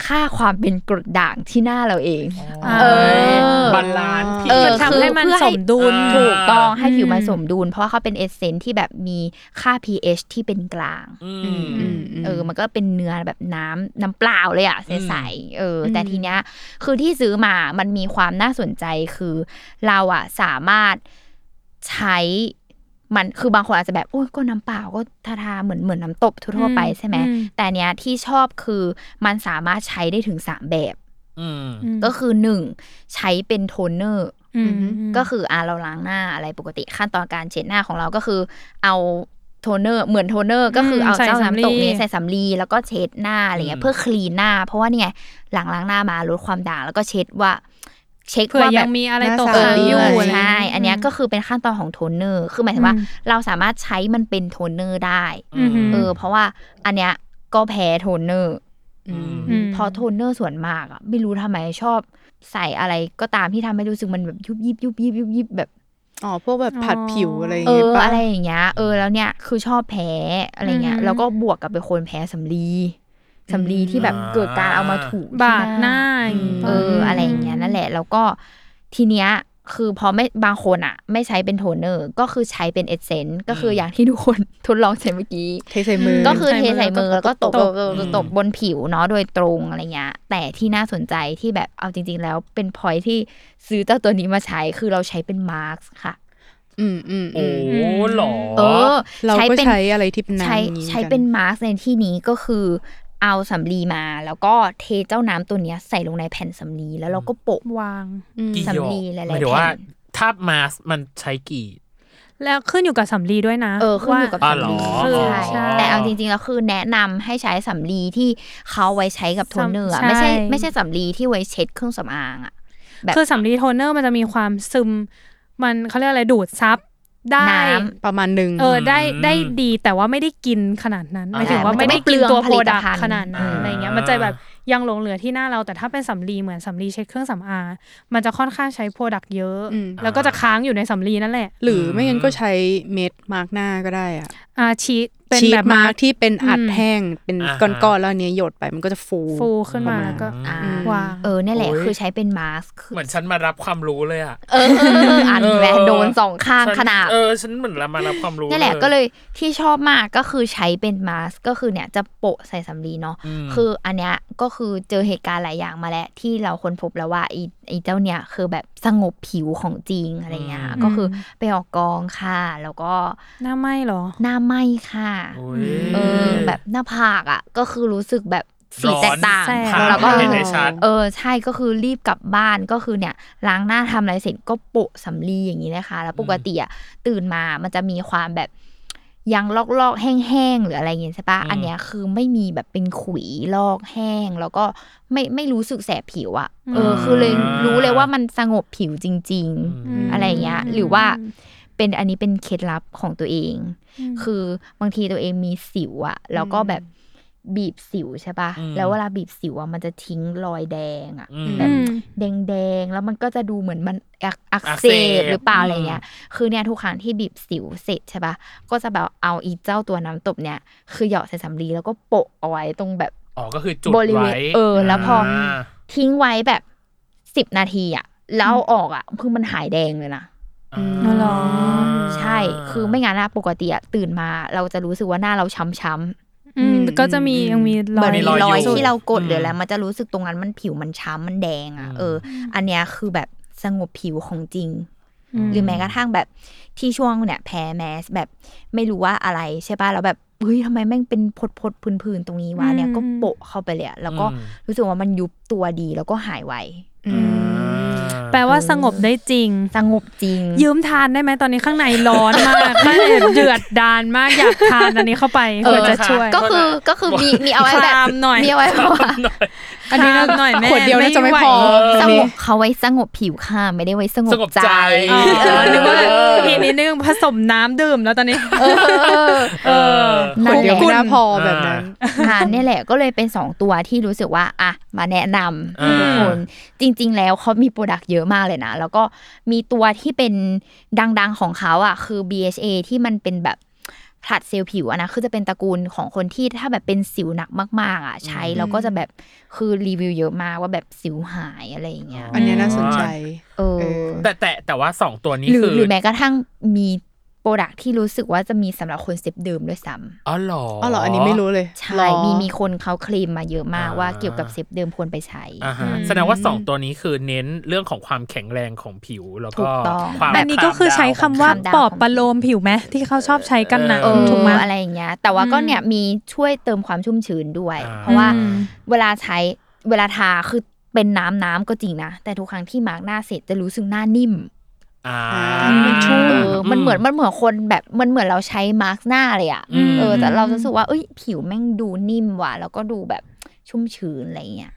ค่าความเป็นกรดด่างที่หน้าเราเองเออบาลานซ์ที่มันทำให้มันสมดุลถูกต้องให้ผิวมันสมดุลเพราะว่าเขาเป็นเอเซนที่แบบมีค่า pH ที่เป็นกลางเออมันก็เป็นเนื้อแบบน้ำน้ำเปล่าเลยอะใสๆเออแต่ทีเนี้ยคือที่ซื้อมามันมีความน่าสนใจคือเราอะสามารถใช้มันคือบางคนอาจจะแบบโอ้ยก็น้ำเปล่าก็ทาทาเหมือนเหมือนน้ำตบทั่วๆไปใช่ไหมแต่เนี้ยที่ชอบคือมันสามารถใช้ได้ถึงสามแบบก็คือหนึ่งใช้เป็นโทนเนอร์ก็คืออ่ะเราล้างหน้าอะไรปกติขั้นตอนการเช็ดหน้าของเราก็คือเอาโทนเนอร์เหมือนโทนเนอร์ก็คือเอาเจ้าน้ำตบนี้ใส่สำลีแล้วก็เช็ดหน้าอะไรเงี้ยเพื่อคลีนหน้าเพราะว่านี่ไงหลังล้างหน้ามาลดความด่างแล้วก็เช็ดว่าเช็คว่าแบบมีอะไรตกค้างอยู่ใช่อันนี้ก็คือเป็นขั้นตอนของโทนเนอร์คือหมายถึงว่าเราสามารถใช้มันเป็นโทนเนอร์ได้เออเพราะว่าอันเนี้ยก็แพ้โทนเนอร์พอโทนเนอร์ส่วนมากอ่ะไม่รู้ทำไมชอบใส่อะไรก็ตามที่ทำให้รู้สึกมันแบบยุบยิบยุบยิบยุบยิบแบบอ๋อพวกแบบผัดผิวอะไรอย่างเงี้ยป่ะอะไรอย่างเงี้ยเออแล้วเนี้ยคือชอบแพ้อะไรเงี้ยแล้วก็บวกกับเป็นคนแพ้สำลีสำลีที่แบบเกิดการเอามาถูบาดหน้าเอออะไรอย่างเงี้ยนั่นแหละแล้วก็ทีเนี้ยคือพอไม่บางคนอ่ะไม่ใช้เป็นโทนเนอร์ก็คือใช้เป็นเอสเซนต์ก็คืออย่างที่ทุกคนทดลองใช้เมื่อกี้เทใส่มือก็คือเทใส่มือแล้วก็ตบตบบนผิวเนาะโดยตรงอะไรเงี้ยแต่ที่น่าสนใจที่แบบเอาจริงๆแล้วเป็นพอยท์ที่ซื้อเจ้าตัวนี้มาใช้คือเราใช้เป็นมาร์กค่ะอืมอืมโอ้หรอเออเราก็ใช้อะไรที่เป็นน้ำใช้ใช้เป็นมาร์กในที่นี้ก็คือเอาสำลีมาแล้วก็เทเจ้าน้ำตัวเนี้ยใส่ลงในแผ่นสำลีแล้วเราก็โปะวางสำลีหลายๆแผ่นหมายถึงว่าถ้ามาสมันใช้กี่แล้วขึ้นอยู่กับสำลีด้วยนะเออขึ้นอยู่กับสำลีใช่แต่เอาจริงๆแล้วคือแนะนำให้ใช้สำลีที่เขาไว้ใช้กับโทนเนอร์ไม่ใช่ไม่ใช่สำลีที่ไว้เช็ดเครื่องสำอางอ่ะคือสำลีโทนเนอร์มันจะมีความซึมมันเขาเรียกอะไรดูดซับได้ประมาณนึงเออได้ได้ดีแต่ว่าไม่ได้กินขนาดนั้นหมายถึงว่าไม่ได้กินตัวโปรดักต์ขนาดนั้นอะไรเงี้ยมันจะแบบยังหลงเหลือที่หน้าเราแต่ถ้าเป็นสำลีเหมือนสำลีเช็ดเครื่องสำอางมันจะค่อนข้างใช้โปรดักต์เยอะแล้วก็จะค้างอยู่ในสำลีนั่นแหละหรือไม่งั้นก็ใช้เม็ดมาร์กหน้าก็ได้อ่ะอ่าชีทเป็นแบบมาร์กที่เป็นอัดแห้งเป็นก้อนๆแล้วเนี้ยหยดไปมันก็จะฟูฟูขึ้นมาแล้วก็วางเออนี่แหละคือใช้เป็นมาสก์เหมือนฉันมารับความรู้เลยอ่ะเอออ่านแหวนโดนสองข้างขนาดเออฉันเหมือนมารับความรู้นี่แหละก็เลยที่ชอบมากก็คือใช้เป็นมาสก์ก็คือเนี่ยจะโปะใส่สำลีเนาะคืออันเนี้ยก็คือเจอเหตุการณ์หลายอย่างมาแล้วที่เราค้นพบแล้วว่าอีไอ้เจ้าเนี่ยคือแบบสงบผิวของจริงอะไรเงี้ยก็คือไปออกกองค่ะแล้วก็หน้าไหม้หรอหน้าไหม้ค่ะเออแบบหน้าผากอ่ะก็คือรู้สึกแบบสีแตกต่างแล้วก็เออใช่ก็คือรีบกลับบ้านก็คือเนี่ยล้างหน้าทำอะไรเสร็จก็โปะสำลีอย่างนี้นะคะแล้วปกติอ่ะตื่นมามันจะมีความแบบยังลอกๆแห้งๆหรืออะไรอย่างเงี้ยใช่ปะอันเนี้ยคือไม่มีแบบเป็นขุยลอกแห้งแล้วก็ไม่ไม่รู้สึกแสบผิวอ่ะเออคือเลยรู้เลยว่ามันสงบผิวจริงๆอะไรอย่างเงี้ยหรือว่าเป็นอันนี้เป็นเคล็ดลับของตัวเองคือบางทีตัวเองมีสิวอ่ะแล้วก็แบบบีบสิวใช่ปะแล้วเวลาบีบสิวอ่ะมันจะทิ้งรอยแดงอ่ะแบบแดงๆแล้วมันก็จะดูเหมือนมันอักเสบหรือเปล่าอะไรเงี้ยคือเนี่ยทุกครั้งที่บีบสิวเสร็จใช่ปะก็จะแบบเอาอีเจ้าตัวน้ำตบเนี่ยคือหยอดใส่สำลีแล้วก็โปะเอาไว้ตรงแบบอ๋อก็คือจุดไว้เออแล้วพอทิ้งไว้แบบสิบนาทีอ่ะแล้วออกอ่ะคือมันหายแดงเลยนะอ๋อเหรอใช่คือไม่งั้นนะปกติอ่ะตื่นมาเราจะรู้สึกว่าหน้าเราช้ำๆอืมก็จะมียังมีรอยรอยที่เรากดหรืออะไรมันจะรู้สึกตรงนั้นมันผิวมันช้ำมันแดงอ่ะเอออันเนี้ยคือแบบสงบผิวของจริงหรือแม้กระทั่งแบบที่ช่วงเนี่ยแพ้แมสแบบไม่รู้ว่าอะไรใช่ป่ะแล้วแบบเฮ้ยทำไมแม่งเป็นพดๆพื้นๆตรงนี้วะเนี่ยก็โปะเข้าไปเลยแล้วก็รู้สึกว่ามันยุบตัวดีแล้วก็หายไวแปลว่าสงบได้จริงสงบจริงยืมทานได้ไหมตอนนี้ข้างในร้อนมากข้างในเดือดดานมากอยากทานอันนี้เข้าไปเพื่อจะช่วยก็คือก็คือมีมีเอาไว้แบบมีเอาไว้เพราะว่า อันนี้หน่อยแม่ขวดเดียวน่าจะไม่พอสงบเขาไว้สงบผิวค่ะไม่ได้ไว้สงบใจเออนึกว่าทีนี้นึงผสมน้ำดื่มแล้วตอนนี้เออเออขวดเดียวน่าพอแบบนั้นค่ะนี่แหละก็เลยเป็นสองตัวที่รู้สึกว่าอ่ะมาแนะนำทุกคนจริงๆแล้วเขามีโปรดักต์เยอะมากเลยนะแล้วก็มีตัวที่เป็นดังๆของเขาอ่ะคือ บี เอช เอ ที่มันเป็นแบบผลัดเซลล์ผิวนะคือจะเป็นตระกูลของคนที่ถ้าแบบเป็นสิวหนักมากๆอ่ะใช้แล้วก็จะแบบคือรีวิวเยอะมากว่าแบบสิวหายอะไรอย่างเงี้ยอันนี้น่าสนใจเออแต่แต่แต่ว่าสองตัวนี้คือหรือแม้กระทั่งมีโปรดักต์ที่รู้สึกว่าจะมีสำหรับคนเซฟเดิมด้วยซ้ำอ๋อเหรออ๋อเหรออันนี้ไม่รู้เลยใช่มีมีคนเขาเคลมมาเยอะมากว่าเกี่ยวกับเซฟเดิมควรไปใช้อ่าฮะแสดงว่าสองตัวนี้คือเน้นเรื่องของความแข็งแรงของผิวแล้วก็ความอันนี้ก็คือใช้คำว่าปลอบประโลมผิวไหมที่เขาชอบใช้กันนะถูกมั้ยอะไรอย่างเงี้ยแต่ว่าก็เนี่ยมีช่วยเติมความชุ่มชื้นด้วยเพราะว่าเวลาใช้เวลาทาคือเป็นน้ำน้ำก็จริงนะแต่ทุกครั้งที่มาร์คหน้าเสร็จจะรู้สึกหน้านิ่มมันชุ่มมันเหมือนมันเหมือนคนแบบมันเหมือนเราใช้มาร์กหน้าเลยอ่ะเออแต่เราจะรู้สึกว่าเอ้ยผิวแม่งดูนิ่มว่ะแล้วก็ดูแบบชุ่มชื้นอะไรเงี้ย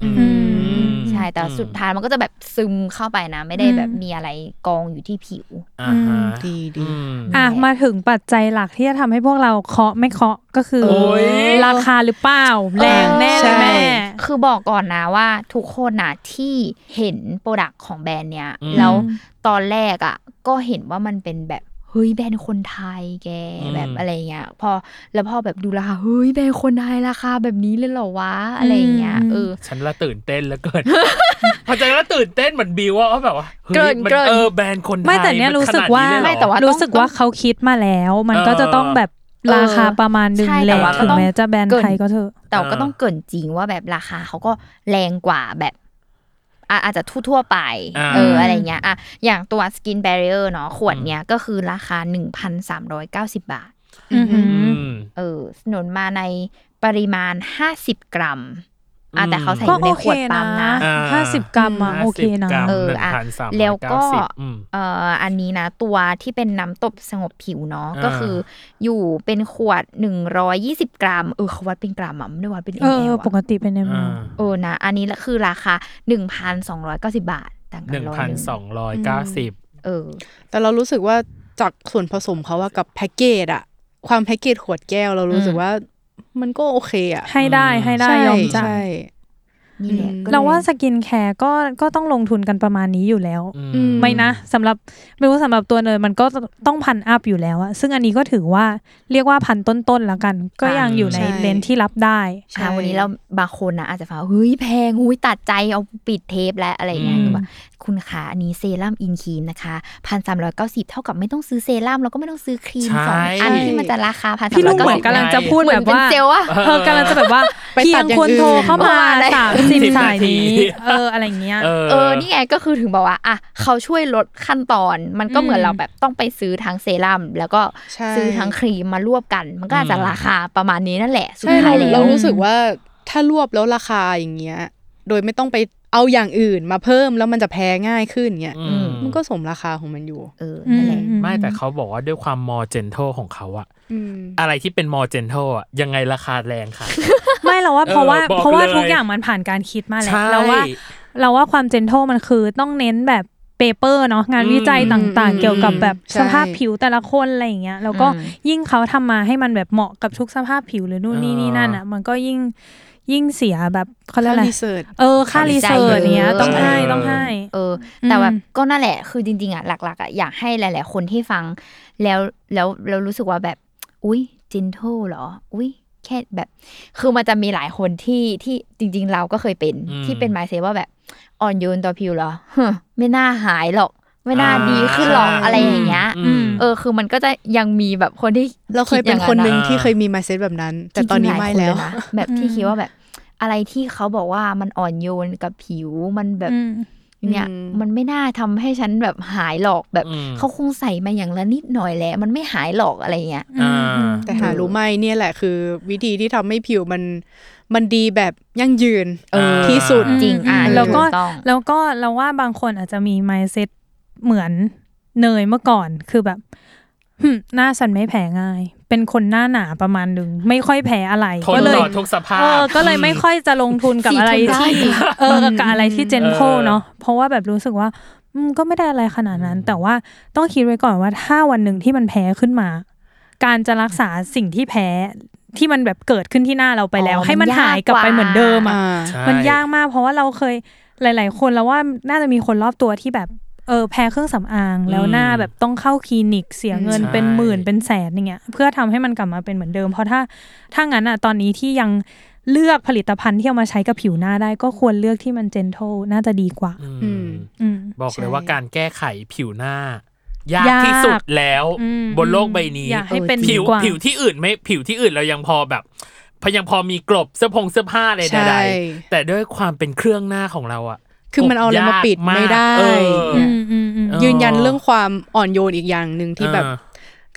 ใช่แต่สุดท้ายมันก็จะแบบซึมเข้าไปนะไม่ได้แบบมีอะไรกองอยู่ที่ผิวดีดีอ่ะมาถึงปัจจัยหลักที่จะทำให้พวกเราเคาะไม่เคาะก็คือราคาหรือเปล่าแรงแน่เลยแม่คือบอกก่อนนะว่าทุกคนนะที่เห็นโปรดักต์ของแบรนด์เนี้ยแล้วตอนแรกอ่ะก็เห็นว่ามันเป็นแบบเฮ้ยแบรนด์คนไทยแกแบบอะไรเงี้ยพอแล้วพอแบบดูราคาเฮ้ยแบรนด์คนไทยราคาแบบนี้เลยเหรอวะอะไรเงี้ยเออฉันละตื่นเต้นแล้วเกินพอใจละตื่นเต้นเหมือนบิวว่าแบบว่าเฮ้ยมันเออแบรนด์คนไทยไม่แต่เนี้ยรู้สึกว่าไม่แต่ว่ารู้สึกว่าเขาคิดมาแล้วมันก็จะต้องแบบราคาประมาณนึงแหละถึงแม้จะแบรนด์ไทยก็เถอะแต่ก็ต้องเกินจริงว่าแบบราคาเขาก็แรงกว่าแบบอาจจะทั่วๆไปเอออะไรเงี้ยอ่ะอย่างตัว Skin Barrier เนาะขวดเนี้ยก็คือราคา หนึ่งพันสามร้อยเก้าสิบบาทอือหือเออสนุนมาในปริมาณห้าสิบกรัมอ่ะแต่เขาใส่ในขวดปั๊มนะห้าสิบกรัมอ่ะโอเคนะเอออ่ะแล้วก็เอ่ออันนี้นะตัวที่เป็นน้ำตบสงบผิวเนาะก็คืออยู่เป็นขวดหนึ่งร้อยยี่สิบกรัมเออเขาวัดเป็นกรัมอ่ะไม่ได้วัดเป็น ml อ่ะปกติเป็น ml เออนะอันนี้คือราคา หนึ่งพันสองร้อยเก้าสิบบาทต่างกัน หนึ่งพันสองร้อยเก้าสิบ เออแต่เรารู้สึกว่าจากส่วนผสมเขาว่ากับแพ็คเกจอะความแพ็คเกจขวดแก้วเรารู้สึกว่ามันก็โอเคอ่ะให้ได้ให้ได้ยอมจ่ายเราว่าสกินแคร์ก็ก็ต้องลงทุนกันประมาณนี้อยู่แล้วไม่นะสำหรับไม่รู้สำหรับตัวเนยมันก็ต้องพันอัพอยู่แล้วอะซึ่งอันนี้ก็ถือว่าเรียกว่าพันต้นๆแล้วกันก็ยังอยู่ในเลนที่รับได้ค่ะวันนี้เราบางคนนะอาจจะฟังเฮ้ยแพงหุ้ยตัดใจเอาปิดเทปและอะไรอย่างเงี้ยคือว่าคุณค่ะอันนี้เซรั่มอินครีมนะคะ หนึ่งพันสามร้อยเก้าสิบ เท่ากับไม่ต้องซื้อเซรั่มแล้วก็ไม่ต้องซื้อครีมสองอันที่มันจะราคา หนึ่งพันสามร้อยเก้าสิบ พี่ลูกเหมือนกำลังจะพูดแบบว่าเธอกำลังจะแบบว่าเพียงคนโทรเข้ามาสามสิบสายนี้เอออะไรเงี้ยเออนี่ไงก็คือถึงบอกว่าอ่ะเขาช่วยลดขั้นตอนมันก็เหมือนเราแบบต้องไปซื้อทั้งเซรั่มแล้วก็ซื้อทั้งครีมมารวบกันมันก็อาจจะราคาประมาณนี้นั่นแหละสุดท้ายแล้วเรารู้สึกว่าถ้ารวบแล้วราคาอย่างเงี้ยโดยไม่ต้องไปเอาอย่างอื่นมาเพิ่มแล้วมันจะแพงง่ายขึ้นเงี้ยมันก็สมราคาของมันอยู่เออนั่นแหละไม่แต่เขาบอกว่าด้วยความมอเจนโทของเขาอะอะไรที่เป็นมอเจนโทอะยังไงราคาแรงค่ะไม่เราว่าเพราะว่าเพราะว่าทุกอย่างมันผ่านการคิดมาแล้วเราว่าเราว่าความเจนโทมันคือต้องเน้นแบบเปเปอร์เนาะงานวิจัยต่างๆเกี่ยวกับแบบสภาพผิวแต่ละคนอะไรอย่างเงี้ยแล้วก็ยิ่งเขาทำมาให้มันแบบเหมาะกับทุกสภาพผิวหรือนู่นนี่นี่นั่นอะมันก็ยิ่งยิ่งเสียแบบค่ารีเสิร์ชเออค่ารีเสิร์ชเนี้ยต้องให้ต้องให้เออแต่แบบก็นั่นแหละคือจริงๆอ่ะหลักๆอ่ะอยากให้หลายๆคนที่ฟังแล้วแล้วเรารู้สึกว่าแบบอุ๊ยเจนเทิลเหรออุ๊ยแค่แบบคือมันจะมีหลายคนที่ที่จริงๆเราก็เคยเป็นที่เป็นมายด์เซตว่าแบบอ่อนโยนต่อผิวเหรอไม่น่าหายหรอกไม่น่าดีขึ้นหรอกอะไรอย่างเงี้ยเออคือมันก็จะยังมีแบบคนที่เราเคยเป็นคนนึงที่เคยมีมายด์เซตแบบนั้นแต่ตอนนี้ไม่แล้วแบบที่คิดว่าแบบอะไรที่เขาบอกว่ามันอ่อนโยนกับผิวมันแบบเนี่ยมันไม่น่าทำให้ฉันแบบหายหรอกแบบเขาคงใส่มาอย่างละนิดหน่อยแหละมันไม่หายหรอกอะไรเงี้ยแต่หารู้ไหมเนี่ยแหละคือวิธีที่ทำให้ผิวมันมันดีแบบยั่งยืนที่สุดจริงอ่ะแล้วก็แล้วก็เราว่าบางคนอาจจะมี mindset เหมือนเนยเมื่อก่อนคือแบบ หน้าสันไม่แผลง่ายเป็นคนหน้าหนาประมาณนึงไม่ค่อยแพ้อะไรก็เลยทุกสภาพเออก็เลยไม่ค่อยจะลงทุนกับอะไรที่เออกับอะไรที่เจนโพเนาะเพราะว่าแบบรู้สึกว่าก็ไม่ได้อะไรขนาดนั้นแต่ว่าต้องคิดไว้ก่อนว่าถ้าวันนึงที่มันแพ้ขึ้นมาการจะรักษาสิ่งที่แพ้ที่มันแบบเกิดขึ้นที่หน้าเราไปแล้วให้มันหายกลับไปเหมือนเดิมอ่ะมันยากมากเพราะว่าเราเคยหลายๆคนแล้วว่าน่าจะมีคนรอบตัวที่แบบเออแพ้เครื่องสำอางแล้วหน้าแบบต้องเข้าคลินิกเสียเงินเป็นหมื่นเป็นแสนอย่างเงี้ยเพื่อทำให้มันกลับมาเป็นเหมือนเดิมเพราะถ้าถ้างั้นอ่ะตอนนี้ที่ยังเลือกผลิตภัณฑ์ที่เอามาใช้กับผิวหน้าได้ก็ควรเลือกที่มันเจนเทิลน่าจะดีกว่าบอกเลยว่าการแก้ไขผิวหน้ายากที่สุดแล้วบนโลกใบนี้ผิวผิวที่อื่นไม่ผิวที่อื่นเรายังพอแบบพยังพอมีกลบเสื้อผงเสื้อผ้าอะไรใดๆแต่ด้วยความเป็นเครื่องหน้าของเราอ่ะคือมันเอาอะไรมาปิดไม่ได้ยืนยันเรื่องความอ่อนโยนอีกอย่างนึงที่แบบ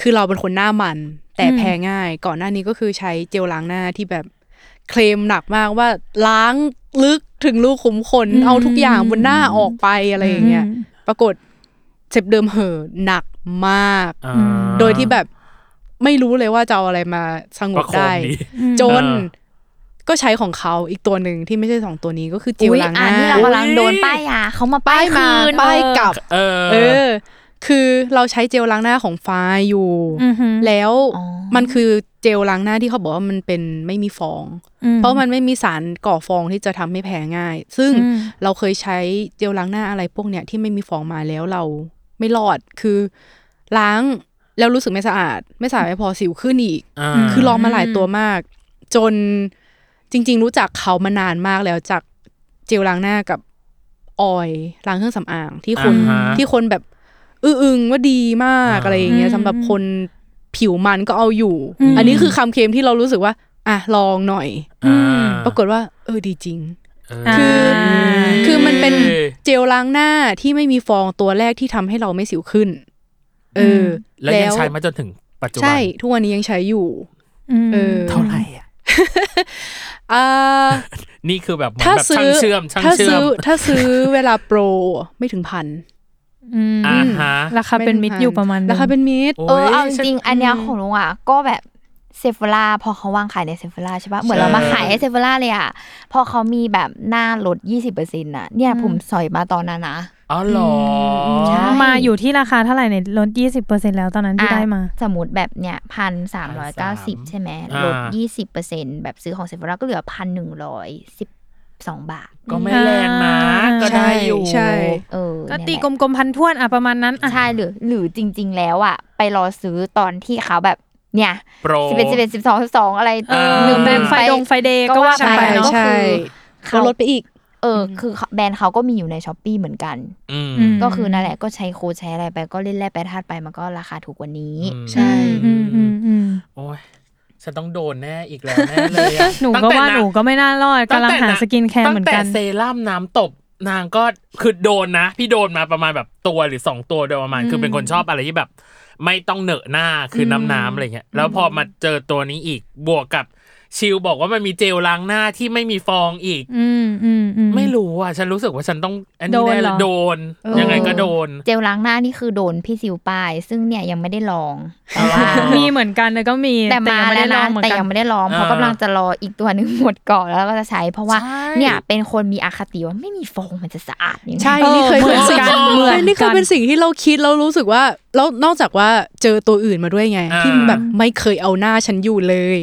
คือเราเป็นคนหน้ามันแต่แพ้ง่ายก่อนหน้านี้ก็คือใช้เจลล้างหน้าที่แบบเคลมหนักมากว่าล้างลึกถึงลูกขุมขนเอาทุกอย่างบนหน้าออกไปอะไรอย่างเงี้ยปรากฏเจ็บเดิมเหอะหนักมากโดยที่แบบไม่รู้เลยว่าจะเอาอะไรมาสงบได้จนก็ใช้ของเขาอีกตัวหนึ่งที่ไม่ใช่สองตัวนี้ก็คือเจลล้างหน้าที่เรากำลังโดนป้ายยาเขามาป้ายมาป้ายกลับเออเออคือเราใช้เจลล้างหน้าของไฟน์อยู่แล้วมันคือเจลล้างหน้าที่เขาบอกว่ามันเป็นไม่มีฟองเพราะมันไม่มีสารก่อฟองที่จะทำให้แพ้ง่ายซึ่งเราเคยใช้เจลล้างหน้าอะไรพวกเนี้ยที่ไม่มีฟองมาแล้วเราไม่รอดคือล้างแล้วรู้สึกไม่สะอาดไม่สะอาดไม่พอสิวขึ้นอีกคือลองมาหลายตัวมากจนจริงๆรู้จักเขามานานมากแล้วจากเจลล้างหน้ากับออยล์ล้างเครื่องสำอางที่คนที่คนแบบอึ้งๆว่าดีมากอะไรอย่างเงี้ยสำหรับคนผิวมันก็เอาอยู่อันนี้คือคำเคลมที่เรารู้สึกว่าอ่ะลองหน่อยปรากฏว่าเออดีจริงคือคือมันเป็นเจลล้างหน้าที่ไม่มีฟองตัวแรกที่ทำให้เราไม่สิวขึ้นเออแล้วยังใช้มาจนถึงปัจจุบันใช่ทุกวันนี้ยังใช้อยู่เออเท่าไหร่อ่ะนี่คือแบบเหมือนแบบช่างเชื่อมช่างเชื่อมถ้าซื้อเวลาโปรไม่ถึงพันอ่าฮะราคาเป็นมิดอยู่ประมาณราคาเป็นมิดเออเอาจริงอันเนี้ยของลุงอ่ะก็แบบSephora พอเขาวางขายใน Sephora ใช่ปะเหมือนเรามาขายให้ Sephora เลยอ่ะพอเขามีแบบหน้าลด ยี่สิบเปอร์เซ็นต์ น่ะเนี่ยผมสอยมาตอนนั้นนะอ๋อเหรอมาอยู่ที่ราคาเท่าไหร่เนี่ยลด ยี่สิบเปอร์เซ็นต์ แล้วตอนนั้นที่ได้มาสมมุติแบบเนี่ย หนึ่งพันสามร้อยเก้าสิบ ใช่มั้ยลด ยี่สิบเปอร์เซ็นต์ แบบซื้อของ Sephora ก็เหลือ หนึ่งพันหนึ่งร้อยสิบสองบาทก็ไม่แรงนะก็ได้อยู่ใช่เออก็ตีกลมๆพันท้วนอ่ะประมาณนั้นใช่หรือหรือจริงๆแล้วอ่ะไปรอซื้อตอนที่เขาแบบเนี่ยสิบเอ็ด สิบเอ็ด สิบสอง สิบสองอะไรหรือแบงไฟดงไฟเดย์ก็ว่าไปเนาะคือเขาลดไปอีกเออคือแบรนด์เขาก็มีอยู่ใน Shopee เหมือนกันก็คือนั่นแหละก็ใช้โค้ดใช้อะไรไปก็เล่นแร่แปรธาตุไปมันก็ราคาถูกกว่านี้ใช่โอ้ยฉันต้องโดนแน่อีกแล้วแน่เลยหนูก็ว่าหนูก็ไม่น่ารอดกำลังหาสกินแคร์เหมือนกันตั้งแต่เซรั่มน้ำตบนางก็คือโดนนะพี่โดนมาประมาณแบบตัวหรือสองตัวโดยประมาณคือเป็นคนชอบอะไรที่แบบไม่ต้องเหนอะหน้าคือน้ำๆอะไรเงี้ยแล้วพอมาเจอตัวนี้อีกบวกกับชิลบอกว่ามันมีเจลล้างหน้าที่ไม่มีฟองอีกไม่รู้อ่ะฉันรู้สึกว่าฉันต้องอันนี้แน่โดนยังไงก็โดนเจลล้างหน้านี่คือโดนพี่ซิวป้ายซึ่งเนี่ยยังไม่ได้ลองแต่ว่ามีเหมือนกันเลยก็มีแต่ยังไม่ได้ลองแต่ยังไม่ได้ลองเพราะกำลังจะรออีกตัวนึงหมดก่อนแล้วก็จะใช้เพราะว่าเนี่ยเป็นคนมีอคติว่าไม่มีฟองมันจะสะอาดอย่างเงี้ยใช่นี่เคยเป็นสิ่งนี่คือเป็นสิ่งที่เราคิดเรารู้สึกว่าแล้วนอกจากว่าเจอตัวอื่นมาด้วยไงที่แบบไม่เคยเอาหน้าฉันอยู่เลย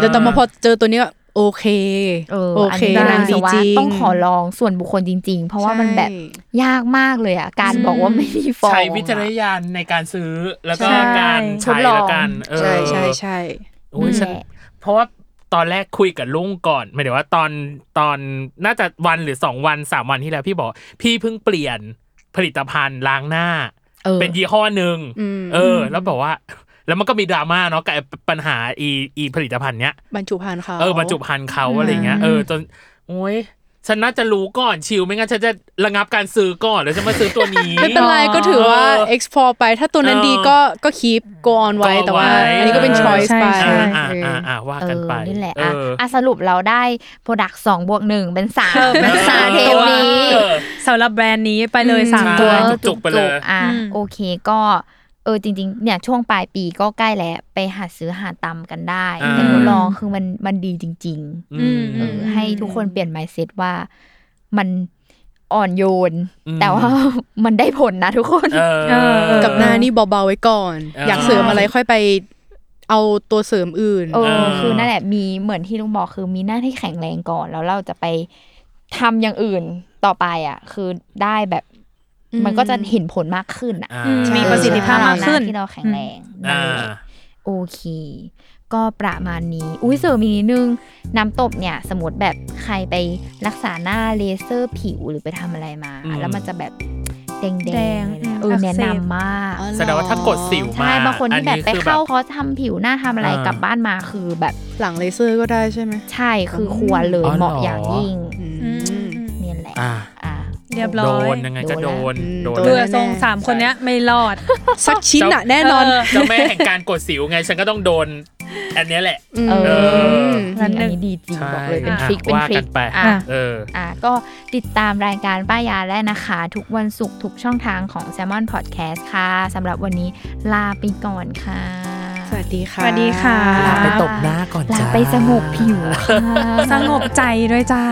แล้วแต่มาพอเจอตัวนี้โอเคโอเคนางดีจริงต้องขอลองส่วนบุคคลจริงๆเพราะว่ามันแบบยากมากเลยอ่ะการบอกว่าไม่มีฟองใช้วิจารณญาณในการซื้อแล้วก็การใช้แล้วกันเออใช่ใช่โอ้ยเพราะว่าตอนแรกคุยกับลุงก่อนหมายถึงว่าตอนตอนน่าจะวันหรือสองวันสามวันที่แล้วพี่บอกพี่เพิ่งเปลี่ยนผลิตภัณฑ์ล้างหน้าเป็นยี่ห้อหนึ่งเออแล้วบอกว่าแล้วมันก็มีดราม่าเนาะกับปัญหาอีอีผลิตภัณฑ์เนี้ยบรรจุภัณฑ์เขาเออบรรจุภัณฑ์เขาอะไรเงี้ยเออจนโอ้ยฉันน่าจะรู้ก่อนชิวไม่งั้นฉันจะระงับการซื้อก่อนแล้วฉันมาซื้อตัวนี้ไม่เป็นไรก็ถือว่า export ไปถ้าตัวนั้นดีก็ก็ keep go on ไว้แต่ว่าอันนี้ก็เป็น choice ไปอ่าว่ากันไปนี่แหละอ่ะสรุปเราได้ product สองบวกหนึ่งเป็นสามเป็นสามเทปนี้สำหรับแบรนด์นี้ไปเลยสามตัวจุกๆไปเลยอ่ะโอเคก็ เออจริงๆเนี่ยช่วงปลายปีก็ใกล้แล้วไปหาซื้อหาตำกันได้แต่ทดลองคือมันมันดีจริงๆเออให้ทุกคนเปลี่ยน mindset ว่ามันอ่อนโยนแต่ว่ามันได้ผลนะทุกคนกับหน้านี่เบาๆไว้ก่อนอยากเสริมอะไรค่อยไปเอาตัวเสริมอื่นเออคือนั่นแหละมีเหมือนที่ลุงบอกคือมีหน้าที่แข็งแรงก่อนแล้วเราจะไปทำอย่างอื่นต่อไปอ่ะคือได้แบบมันก็จะเห็นผลมากขึ้นอ่ะมีประสิทธิภาพมากขึ้นที่เราแข็งแรงโอเคก็ประมาณนี้อุ้ยเสริมอีกนิดนึงน้ำตบเนี่ยสมมติแบบใครไปรักษาหน้าเลเซอร์ผิวหรือไปทำอะไรมาแล้วมันจะแบบแดงๆเออแนะนำมากแสดงว่าถ้ากดสิวมาใช่บางคนที่แบบไปเข้าคอร์สทำผิวหน้าทำอะไรกลับบ้านมาคือแบบหลังเลเซอร์ก็ได้ใช่ไหมใช่คือควรเลยเหมาะอย่างยิ่งเนี่ยแหละเรียบร้อยโดนยังไงจะโดนโดนตัวทรงสามคนเนี้ยไม่รอดสักชิ้นน่ะแน่นอนเจ้าแม่แห่งการกดสิวไงฉันก็ต้องโดนอันนี้แหละเอออันนี้ดีจริงบอกเลยเป็นทริคเป็นทริคอ่ะเอออ่ะก็ติดตามรายการป้ายยาได้นะคะทุกวันศุกร์ทุกช่องทางของ Salmon Podcast ค่ะสำหรับวันนี้ลาไปก่อนค่ะสวัสดีค่ะสวัสดีค่ะลาไปตบหน้าก่อนจ้าลาไปสงบผิวค่ะสงบใจด้วยจ้า